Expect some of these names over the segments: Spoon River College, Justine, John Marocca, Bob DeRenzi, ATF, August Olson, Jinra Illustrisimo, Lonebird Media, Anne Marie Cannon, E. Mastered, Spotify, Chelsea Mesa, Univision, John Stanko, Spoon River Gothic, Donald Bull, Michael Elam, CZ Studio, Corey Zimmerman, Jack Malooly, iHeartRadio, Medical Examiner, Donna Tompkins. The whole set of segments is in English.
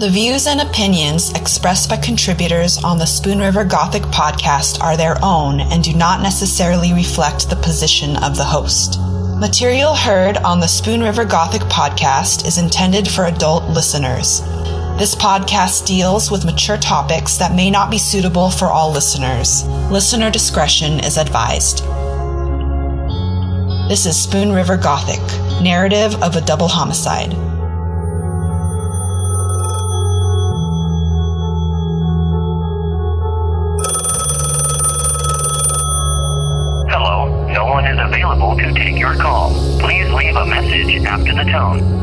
The views and opinions expressed by contributors on the Spoon River Gothic podcast are their own and do not necessarily reflect the position of the host. Material heard on the Spoon River Gothic podcast is intended for adult listeners. This podcast deals with mature topics that may not be suitable for all listeners. Listener discretion is advised. This is Spoon River Gothic, narrative of a double homicide. Hello, no one is available to take your call. Please leave a message after the tone.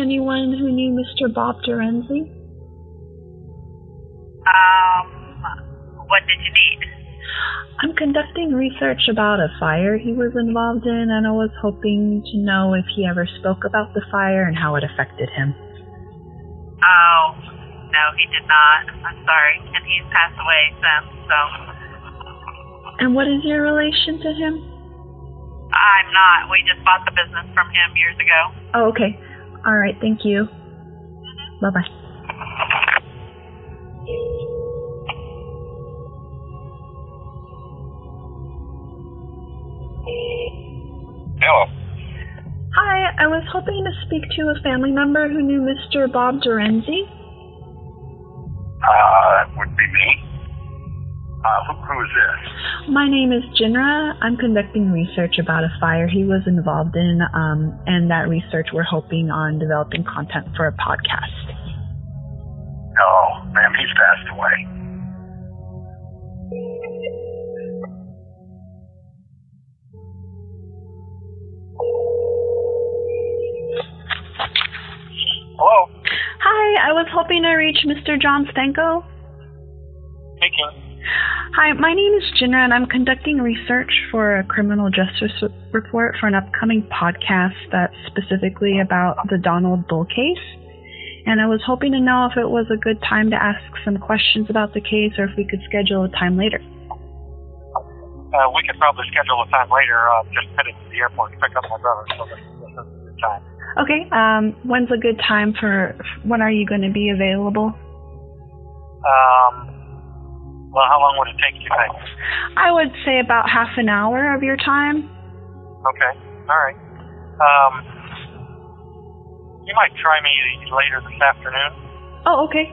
Anyone who knew Mr. Bob DeRenzi? What did you need? I'm conducting research about a fire he was involved in, and I was hoping to know if he ever spoke about the fire and how it affected him. Oh, no, he did not. I'm sorry. And he's passed away since, so... And what is your relation to him? I'm not. We just bought the business from him years ago. Oh, okay. All right, thank you. Bye-bye. Hello. Hi, I was hoping to speak to a family member who knew Mr. Bob DeRenzi. That would be me. Who is this? My name is Jinra. I'm conducting research about a fire he was involved in, and that research we're hoping on developing content for a podcast. Oh, ma'am, he's passed away. Hello? Hi, I was hoping to reach Mr. John Stanko. Speaking. Hi, my name is Jinra, and I'm conducting research for a criminal justice report for an upcoming podcast that's specifically about the Donald Bull case. And I was hoping to know if it was a good time to ask some questions about the case or if we could schedule a time later. We could probably schedule a time later. Just headed to the airport to pick up my brother, so this is a good time. Okay, when's a good time when are you going to be available? Well, how long would it take, do you think? I would say about half an hour of your time. Okay. All right. You might try me later this afternoon. Oh, okay.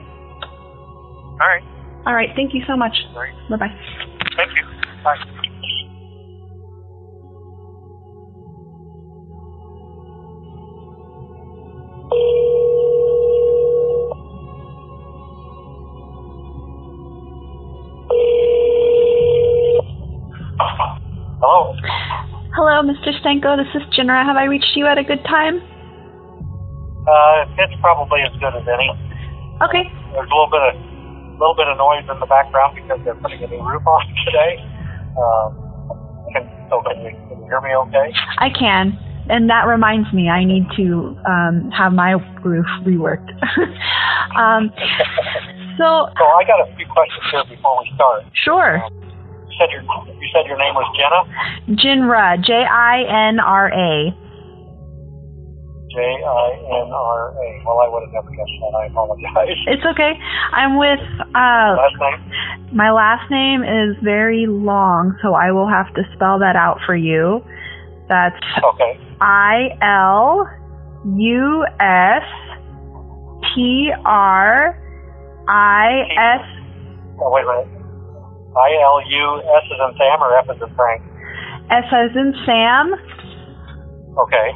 All right. All right. Thank you so much. All right. Bye-bye. Thank you. Bye. Hello, Mr. Stanko. This is Jinra. Have I reached you at a good time? It's probably as good as any. Okay. There's a little bit of noise in the background because they're putting a new roof on today. Can you hear me okay? I can. And that reminds me, I need to have my roof reworked. So I got a few questions here before we start. Sure. You said your name was Jenna? Jinra, Jinra. Jinra. Well, I would have never guessed that. I apologize. It's okay. I'm with... last name? My last name is very long, so I will have to spell that out for you. That's okay. ILUSTRIS... Oh, wait a minute. ILU, S as in Sam or F as in Frank? S as in Sam. Okay.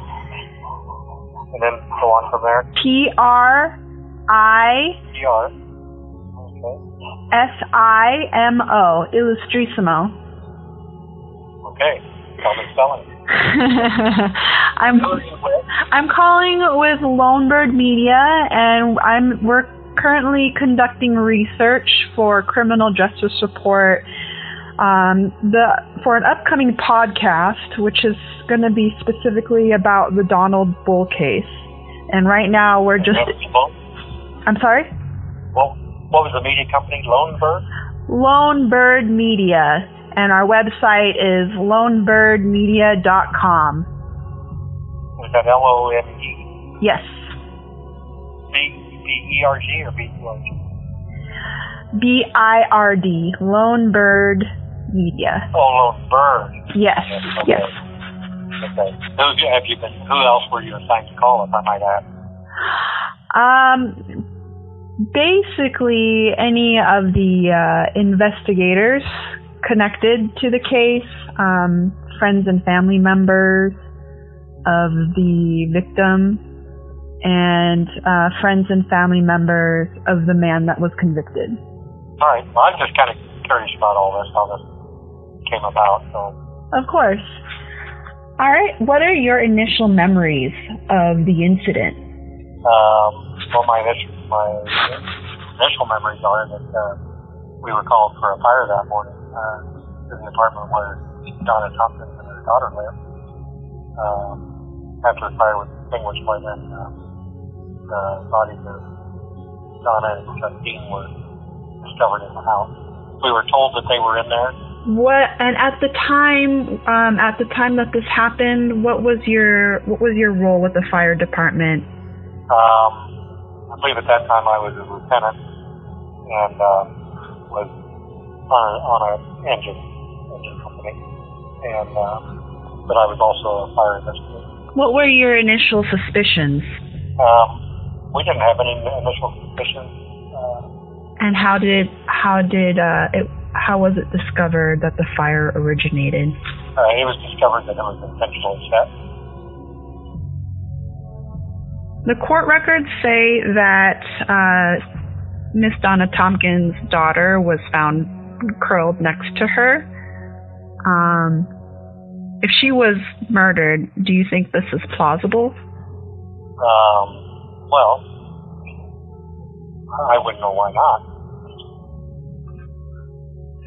And then go on from there. P-R-I... Okay. S-I-M-O. Illustrisimo. Okay. Tell me spelling. I'm calling with Lonebird Media, and we're currently conducting research for criminal justice support for an upcoming podcast, which is going to be specifically about the Donald Bull case. And right now we're just... I'm sorry? Well, what was the media company? Lonebird? Lonebird Media. And our website is lonebirdmedia.com. Is that L-O-N-E? Yes. B-E-R-G or B-E-R-G? B-I-R-D. Lonebird Media. Oh, Lonebird. Yes. Okay. Yes. Okay. Who else were you assigned to call, if I might ask? Basically, any of the investigators connected to the case, friends and family members of the victim, and friends and family members of the man that was convicted. All right. Well, I'm just kind of curious about all this, how this came about. So. Of course. All right. What are your initial memories of the incident? Well, my initial memories are that we were called for a fire that morning. To the apartment where Donna Thompkins and her daughter lived. After the fire was extinguished, by then the bodies of Donna and Justine were discovered in the house. We were told that they were in there. And at the time that this happened, what was your role with the fire department? I believe at that time I was a lieutenant and was on an engine company, and but I was also a fire investigator. What were your initial suspicions? We didn't have any initial suspicions. And how was it discovered that the fire originated? It was discovered that it was intentional set. The court records say that Miss Donna Tompkins' daughter was found curled next to her. If she was murdered, do you think this is plausible? Well, I wouldn't know why not.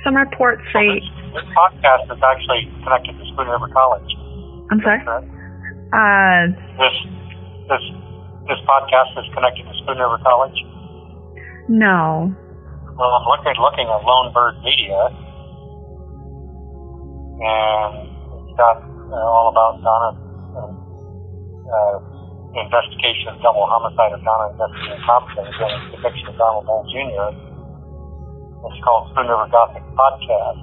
Some reports say... This podcast is actually connected to Spoon River College. I'm sorry? This podcast is connected to Spoon River College? No. Well, I'm looking at Lonebird Media, and it's got all about Donna, the investigation of double homicide of Donna and Justine Thompkins and the conviction of Donald Ball Jr. It's called Spoon River Gothic Podcast.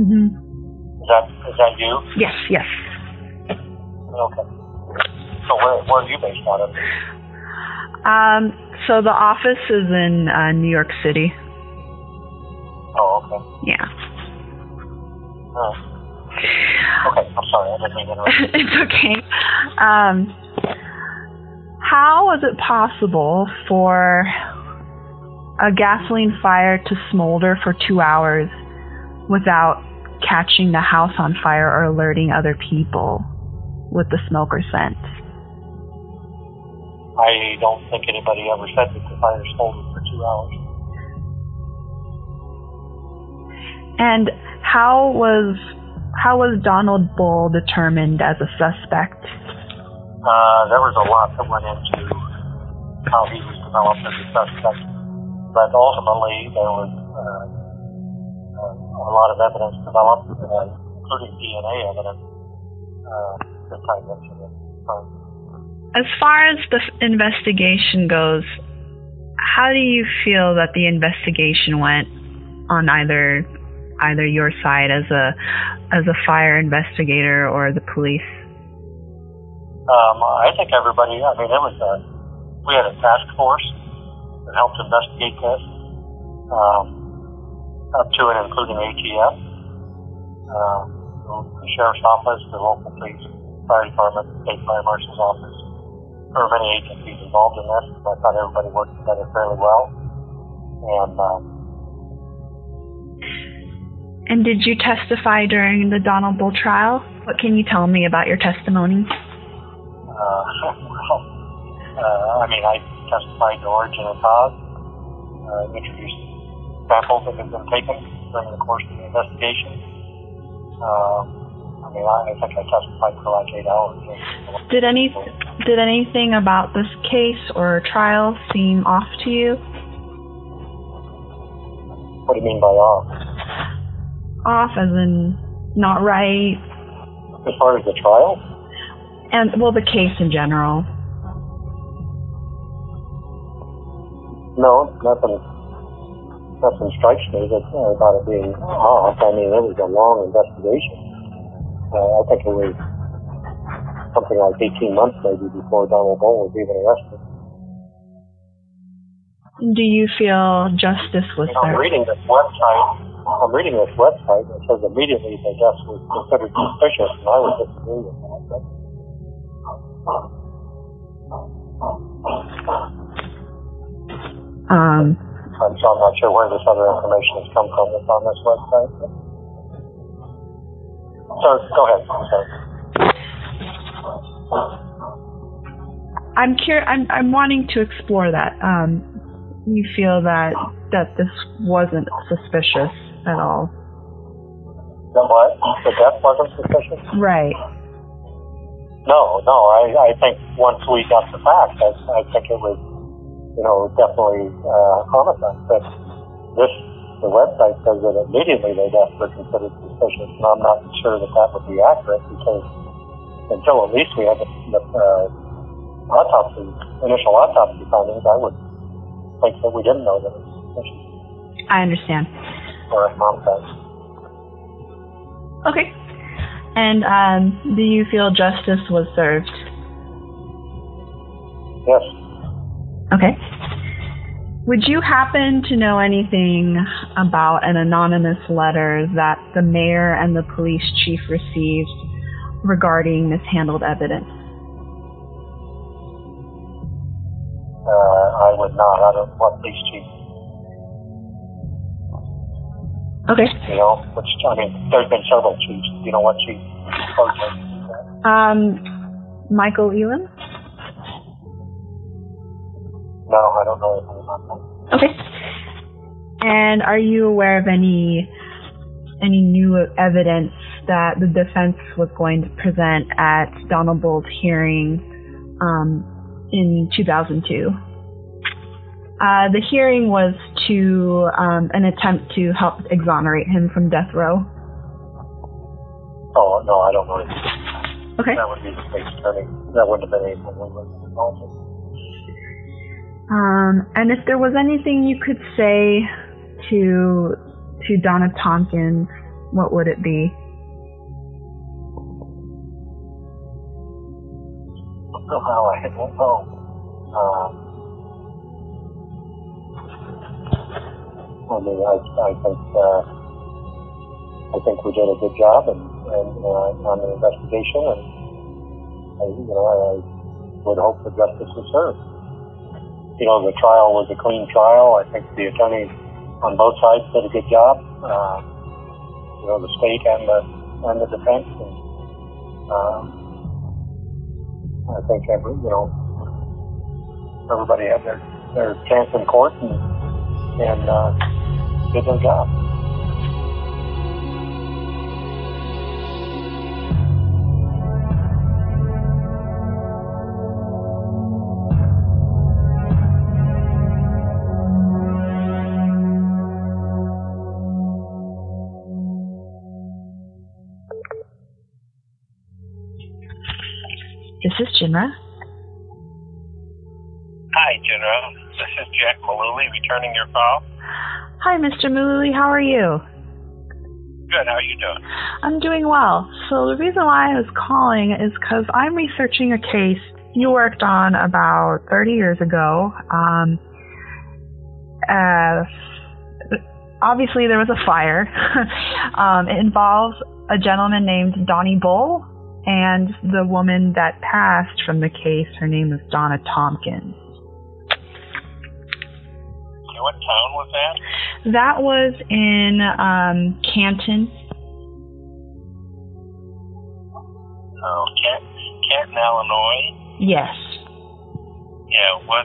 Mm-hmm. Is that you? Yes, yes. Okay. So where are you based out of? So the office is in New York City. Oh, okay. Yeah. Oh. Okay, I'm sorry, I didn't mean to interrupt. It's okay. How was it possible for a gasoline fire to smolder for 2 hours without catching the house on fire or alerting other people with the smoke or scent? I don't think anybody ever said that the fire smoldered for 2 hours. And how was Donald Bull determined as a suspect? There was a lot that went into how he was developed as a suspect. But ultimately, there was a lot of evidence developed, including DNA evidence, that tied into this. As far as the investigation goes, how do you feel that the investigation went on either your side as a fire investigator or the police? I think everybody. I mean, we had a task force that helped investigate this, up to and including ATF, the sheriff's office, the local police, fire department, the state fire marshal's office. There were many agencies involved in this, but I thought everybody worked together fairly well. And did you testify during the Donald Bull trial? What can you tell me about your testimony? I testified to origin and cause, introduced samples that had been taken during the course of the investigation. I think I testified for like 8 hours. Did anything about this case or trial seem off to you? What do you mean by off? Off as in not right? As far as the trial? And, well, the case in general. No, nothing strikes me about it being off. I mean, it was a long investigation. I think it was something like 18 months maybe before Donald Bull was even arrested. Do you feel justice was served? I'm reading this website that says immediately the death was considered suspicious, and I would disagree with that. But I'm not sure where this other information has come from that's on this website. So go ahead. I'm wanting to explore that. You feel that this wasn't suspicious at all? That what? The death wasn't suspicious? Right. No, I think once we got the facts, I think it was, definitely homicide. But the website says that immediately their deaths were considered suspicious, and I'm not sure that would be accurate, because until at least we had the initial autopsy findings, I would think that we didn't know that it was suspicious. I understand. Or homicide. Okay. And do you feel justice was served? Yes. Okay. Would you happen to know anything about an anonymous letter that the mayor and the police chief received regarding mishandled evidence? I would not. I don't know what police chief. Okay. There's been several chiefs. Do you know what chief? Michael Elam? No, I don't know anything about that. Okay. And are you aware of any new evidence that the defense was going to present at Donald Bull's hearing in 2002? The hearing was to an attempt to help exonerate him from death row. Oh, no, I don't know anything. Okay. That would be the state's attorney. That wouldn't have been able to involve him. And if there was anything you could say to Donna Tompkins, what would it be? Somehow I don't know. I think we did a good job and on the investigation, and I would hope that justice was served. The trial was a clean trial. I think the attorneys on both sides did a good job. The state and the defense. And, I think everybody had their chance in court and did their job. this Jinra? Hi, Jinra. This is Jack Malooly returning your call. Hi, Mr. Malooly. How are you? Good. How are you doing? I'm doing well. So the reason why I was calling is because I'm researching a case you worked on about 30 years ago. Obviously, there was a fire. It involves a gentleman named Donald Bull, and the woman that passed from the case, her name was Donna Tompkins. Okay, what town was that? That was in Canton. Oh, Canton, Illinois? Yes. Yeah, was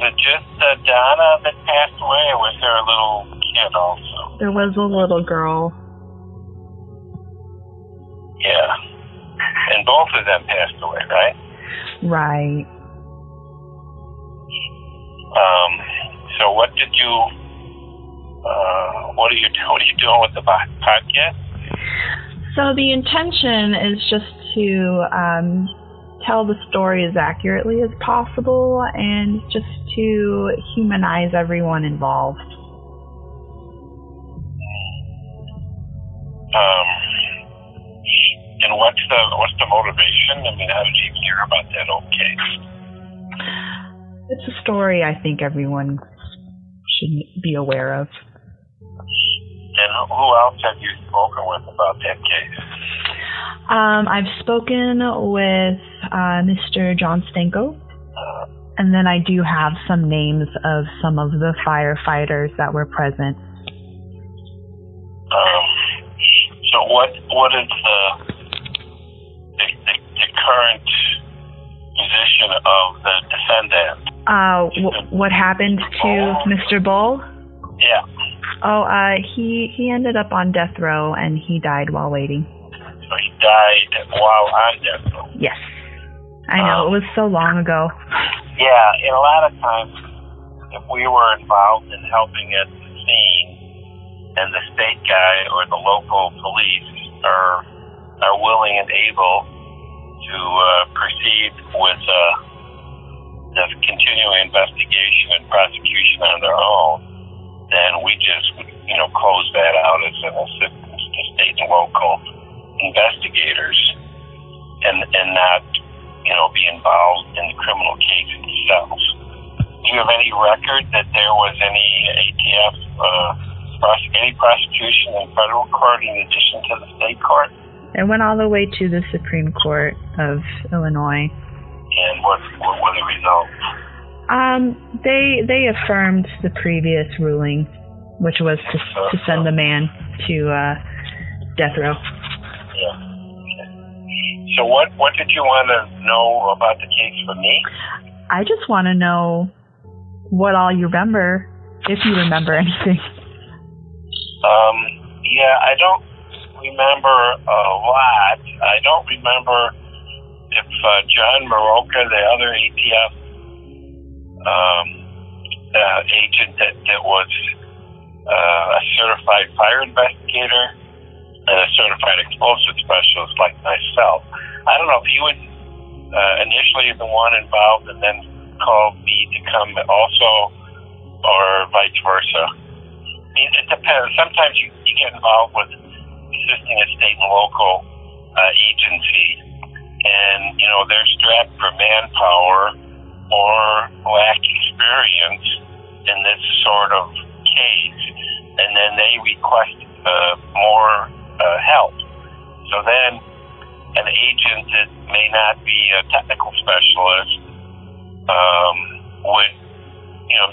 it just Donna that passed away, or was there a little kid also? There was a little girl. Yeah. And both of them passed away, right? Right. So what are you doing with the podcast? So the intention is just to tell the story as accurately as possible and just to humanize everyone involved. And what's the motivation? I mean, how did you hear about that old case? It's a story I think everyone should be aware of. And who else have you spoken with about that case? I've spoken with Mr. John Stanko, and then I do have some names of some of the firefighters that were present. So what is the current position of the defendant? What happened to Mr. Bull? Yeah. Oh, he ended up on death row, and he died while waiting. So he died while on death row? Yes. I know, it was so long ago. Yeah, and a lot of times, if we were involved in helping at the scene, and the state guy or the local police are willing and able to proceed with the continuing investigation and prosecution on their own, then we just close that out as an assistance to state and local investigators, and not be involved in the criminal case itself. Do you have any record that there was any ATF? Any prosecution in federal court in addition to the state court? It went all the way to the Supreme Court of Illinois. And what were the results? They affirmed the previous ruling, which was to send the man to death row. Yeah. Okay. So what did you want to know about the case for me? I just want to know what all you remember, if you remember anything. Yeah, I don't remember a lot. I don't remember if John Marocca, the other ATF agent that was a certified fire investigator and a certified explosive specialist like myself. I don't know if he was initially the one involved and then called me to come also, or vice versa. I mean, it depends. Sometimes you get involved with assisting a state and local agency, and they're strapped for manpower or lack experience in this sort of case, and then they request more help. So then, an agent that may not be a technical specialist would.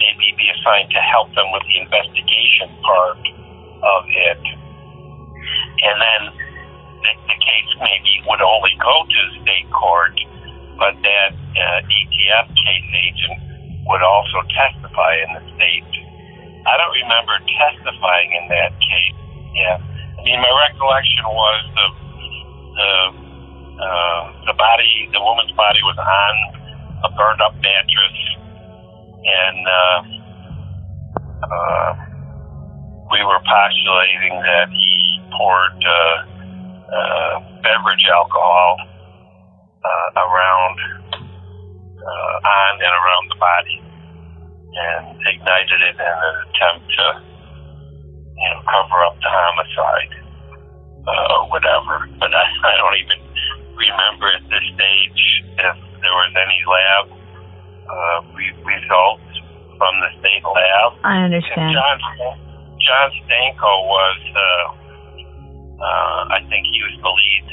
Maybe be assigned to help them with the investigation part of it. And then the case maybe would only go to the state court, but that ETF case agent would also testify in the state. I don't remember testifying in that case. Yeah. I mean, my recollection was the woman's body was on a burned up mattress. And we were postulating that he poured beverage alcohol around Anne and around the body and ignited it in an attempt to, you know, cover up the homicide or whatever. But I don't even remember at this stage if there was any lab results from the state lab. I understand. And John Stanko was, I think he was the lead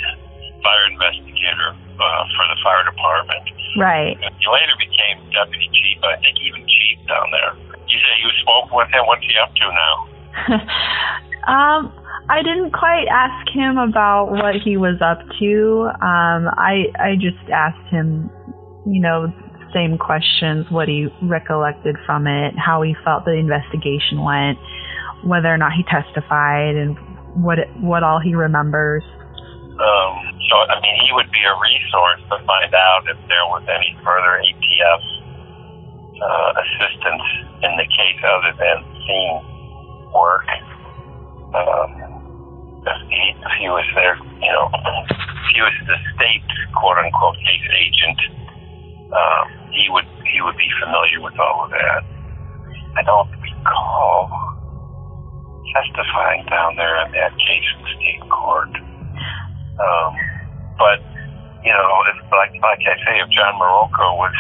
fire investigator for the fire department. Right. He later became deputy chief, I think even chief down there. You say you spoke with him. What's he up to now? I didn't quite ask him about what he was up to. I just asked him, you know, same questions, what he recollected from it, how he felt the investigation went, whether or not he testified, and what all he remembers. So, I mean, he would be a resource to find out if there was any further ATF assistance in the case other than scene work. If he was there, you know, if he was the state, quote-unquote, case agent, he would be familiar with all of that. I don't recall testifying down there in that case in state court. But you know, if, like I say, if John Marocca was,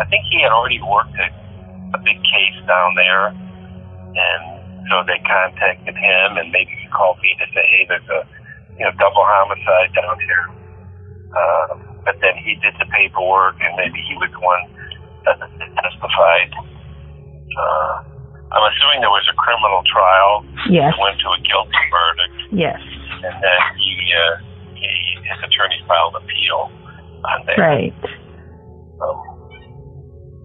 I think he had already worked a big case down there, and so they contacted him, and maybe he called me to say, hey, there's a, you know, double homicide down here. But then he did the paperwork, and maybe he was the one that testified. I'm assuming there was a criminal trial. Yes. That went to a guilty verdict. Yes. And then his attorney filed appeal on that. Right.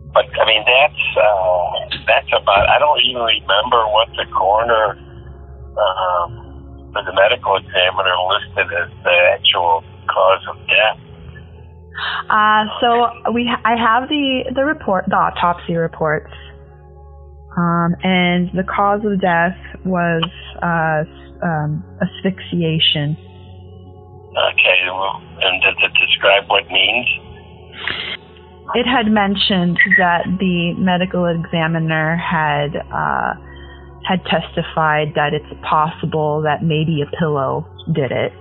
But I mean, that's about. I don't even remember what the coroner, or the medical examiner listed as the actual cause of death. So I have the report, the autopsy reports, and the cause of death was asphyxiation. Okay, well, and does it describe what means? It had mentioned that the medical examiner had testified that it's possible that maybe a pillow did it.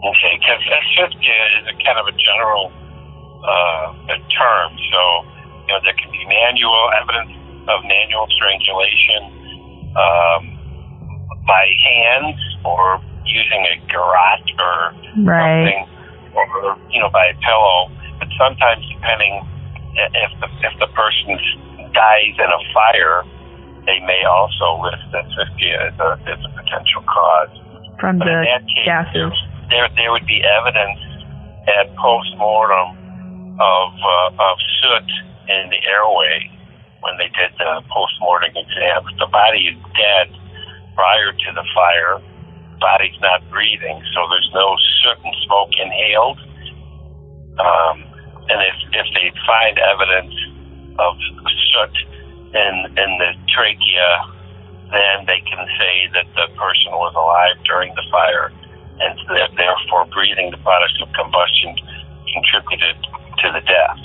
Okay, because asphyxia is a kind of a general term, so you know there can be manual evidence of manual strangulation by hands or using a garrote or right. Something, or you know by a pillow. But sometimes, depending if the person dies in a fire, they may also list asphyxia as a potential cause. From but the gases. There would be evidence at post-mortem of soot in the airway when they did the post-mortem exam. If the body is dead prior to the fire, the body's not breathing, so there's no soot and smoke inhaled. And if they find evidence of soot in the trachea, then they can say that the person was alive during the fire. And therefore breathing the products of combustion contributed to the death.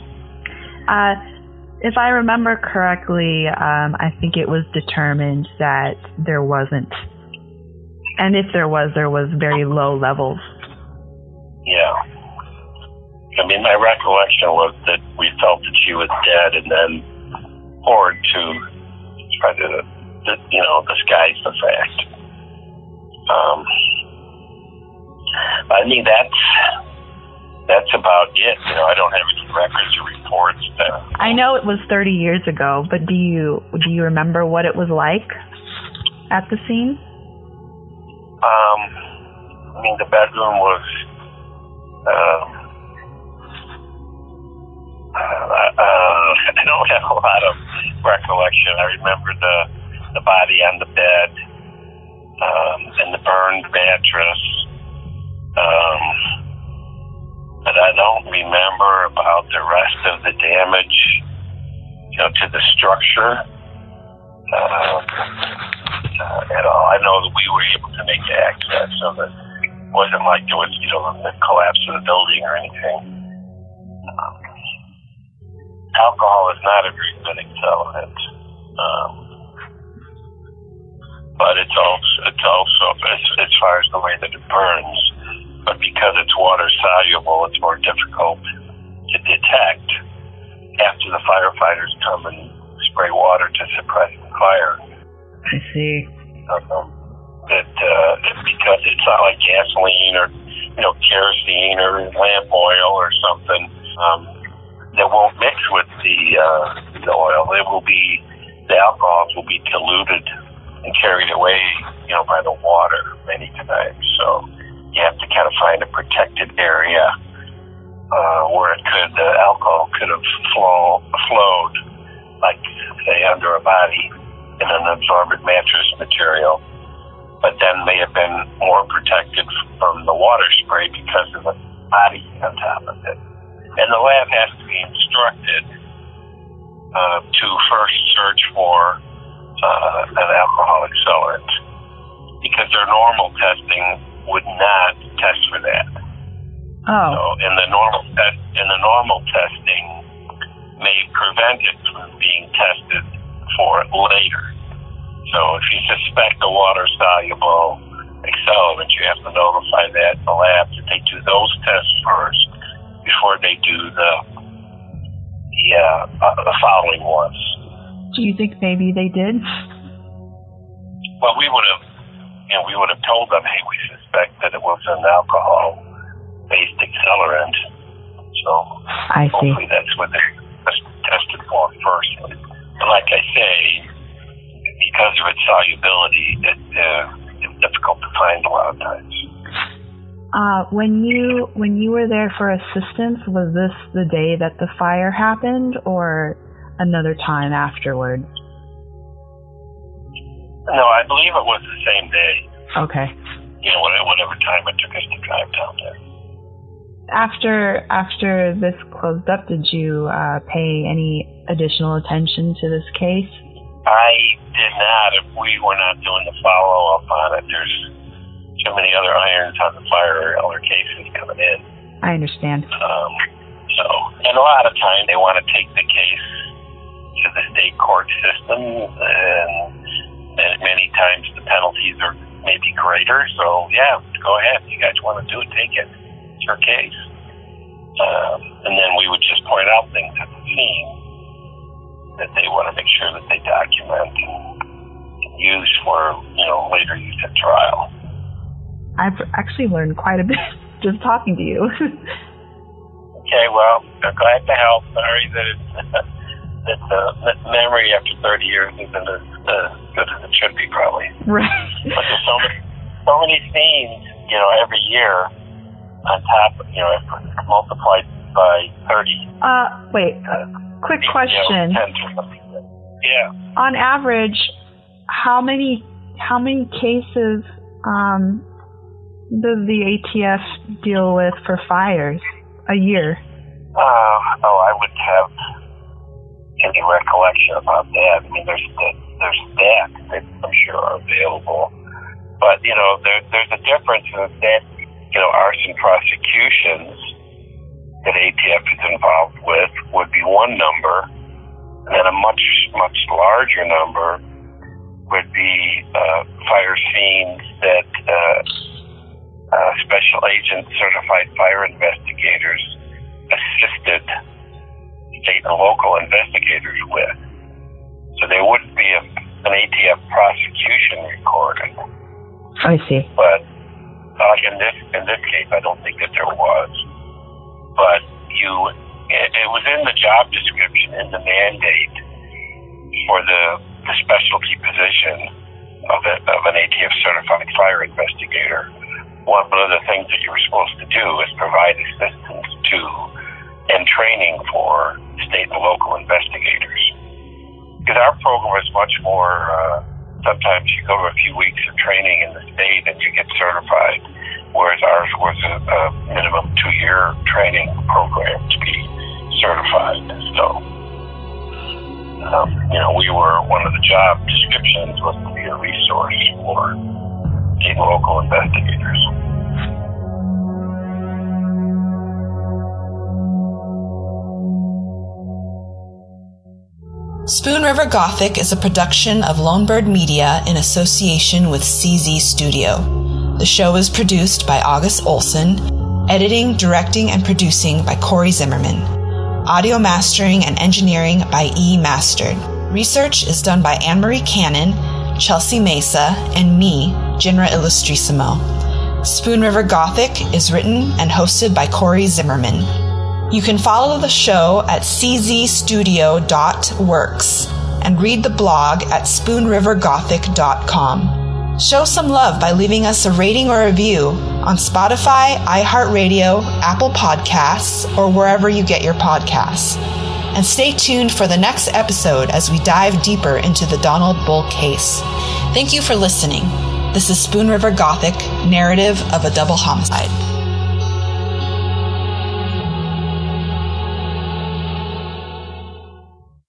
If I remember correctly, I think it was determined that there wasn't. And if there was, there was very low levels. Yeah. I mean, my recollection was that we felt that she was dead and then poured to try to, you know, disguise the fact. I mean, that's about it. You know, I don't have any records or reports. I know it was 30 years ago, but do you remember what it was like at the scene? I mean, the bedroom was. I don't have a lot of recollection. I remember the body on the bed and the burned mattress. But I don't remember about the rest of the damage, you know, to the structure at all. I know that we were able to make access, so that wasn't like it was, you know, the collapse of the building or anything. Alcohol is not a very good accelerant, but it's also as far as the way that it burns. But because it's water soluble, it's more difficult to detect after the firefighters come and spray water to suppress the fire. I see. Because it's not like gasoline or, you know, kerosene or lamp oil or something that won't mix with the oil. It will be, the alcohols will be diluted and carried away, you know, by the water many times. So you have to kind of find a protected area where it could, the alcohol could have flowed, like, say, under a body in an absorbent mattress material, but then may have been more protected from the water spray because of the body on top of it. And the lab has to be instructed to first search for an alcohol accelerant, because their normal testing would not test for that. Oh. So in the normal testing may prevent it from being tested for it later. So if you suspect a water-soluble accelerant, you have to notify that in the lab that they do those tests first before they do the following ones. Do you think maybe they did? Well, we would have told them, hey, we suspect that it was an alcohol-based accelerant. So I see. Hopefully that's what they tested for first. But like I say, because of its solubility, it's difficult to find a lot of times. When you were there for assistance, was this the day that the fire happened, or another time afterward? No, I believe it was the same day. Okay. You know, whatever time it took us to drive down there. After this closed up, did you pay any additional attention to this case? I did not. We were not doing the follow-up on it. There's too many other irons on the fire, other cases coming in. I understand. And a lot of time they want to take the case to the state court system, and many times the penalties are maybe greater. So, yeah, go ahead. If you guys want to do it, take it. It's your case. And then we would just point out things at the scene that they want to make sure that they document and use for, you know, later use at trial. I've actually learned quite a bit just talking to you. Okay, well, I'm glad to help. Sorry that memory after 30 years isn't as good as it should be, probably. Right. But there's so many scenes, you know, every year on top of, you know, multiplied by 30. Wait. Quick question. Yeah. On average, how many cases does the ATF deal with for fires a year? I wouldn't have any recollection about that. I mean, there's stats that I'm sure are available, but you know, there's a difference in that, you know, arson prosecutions that ATF is involved with would be one number, and then a much, much larger number would be fire scenes that special agent certified fire investigators assisted state and local investigators with. So there wouldn't be an ATF prosecution recorded. I see. But in this case, I don't think that there was. But it was in the job description, in the mandate for the specialty position of an ATF certified fire investigator. One of the things that you were supposed to do is provide assistance to and training for state and local investigators. Because our program is much more, sometimes you go to a few weeks of training in the state and you get certified, whereas ours was a minimum 2-year training program to be certified. So, you know, we were, one of the job descriptions was to be a resource for state and local investigators. Spoon River Gothic is a production of Lonebird Media in association with CZ Studio. The show is produced by August Olson, editing, directing, and producing by Corey Zimmerman, audio mastering and engineering by E. Mastered. Research is done by Anne Marie Cannon, Chelsea Mesa, and me, Jinra Illustrisimo. Spoon River Gothic is written and hosted by Corey Zimmerman. You can follow the show at czstudio.works and read the blog at spoonrivergothic.com. Show some love by leaving us a rating or review on Spotify, iHeartRadio, Apple Podcasts, or wherever you get your podcasts. And stay tuned for the next episode as we dive deeper into the Donald Bull case. Thank you for listening. This is Spoon River Gothic, Narrative of a Double Homicide.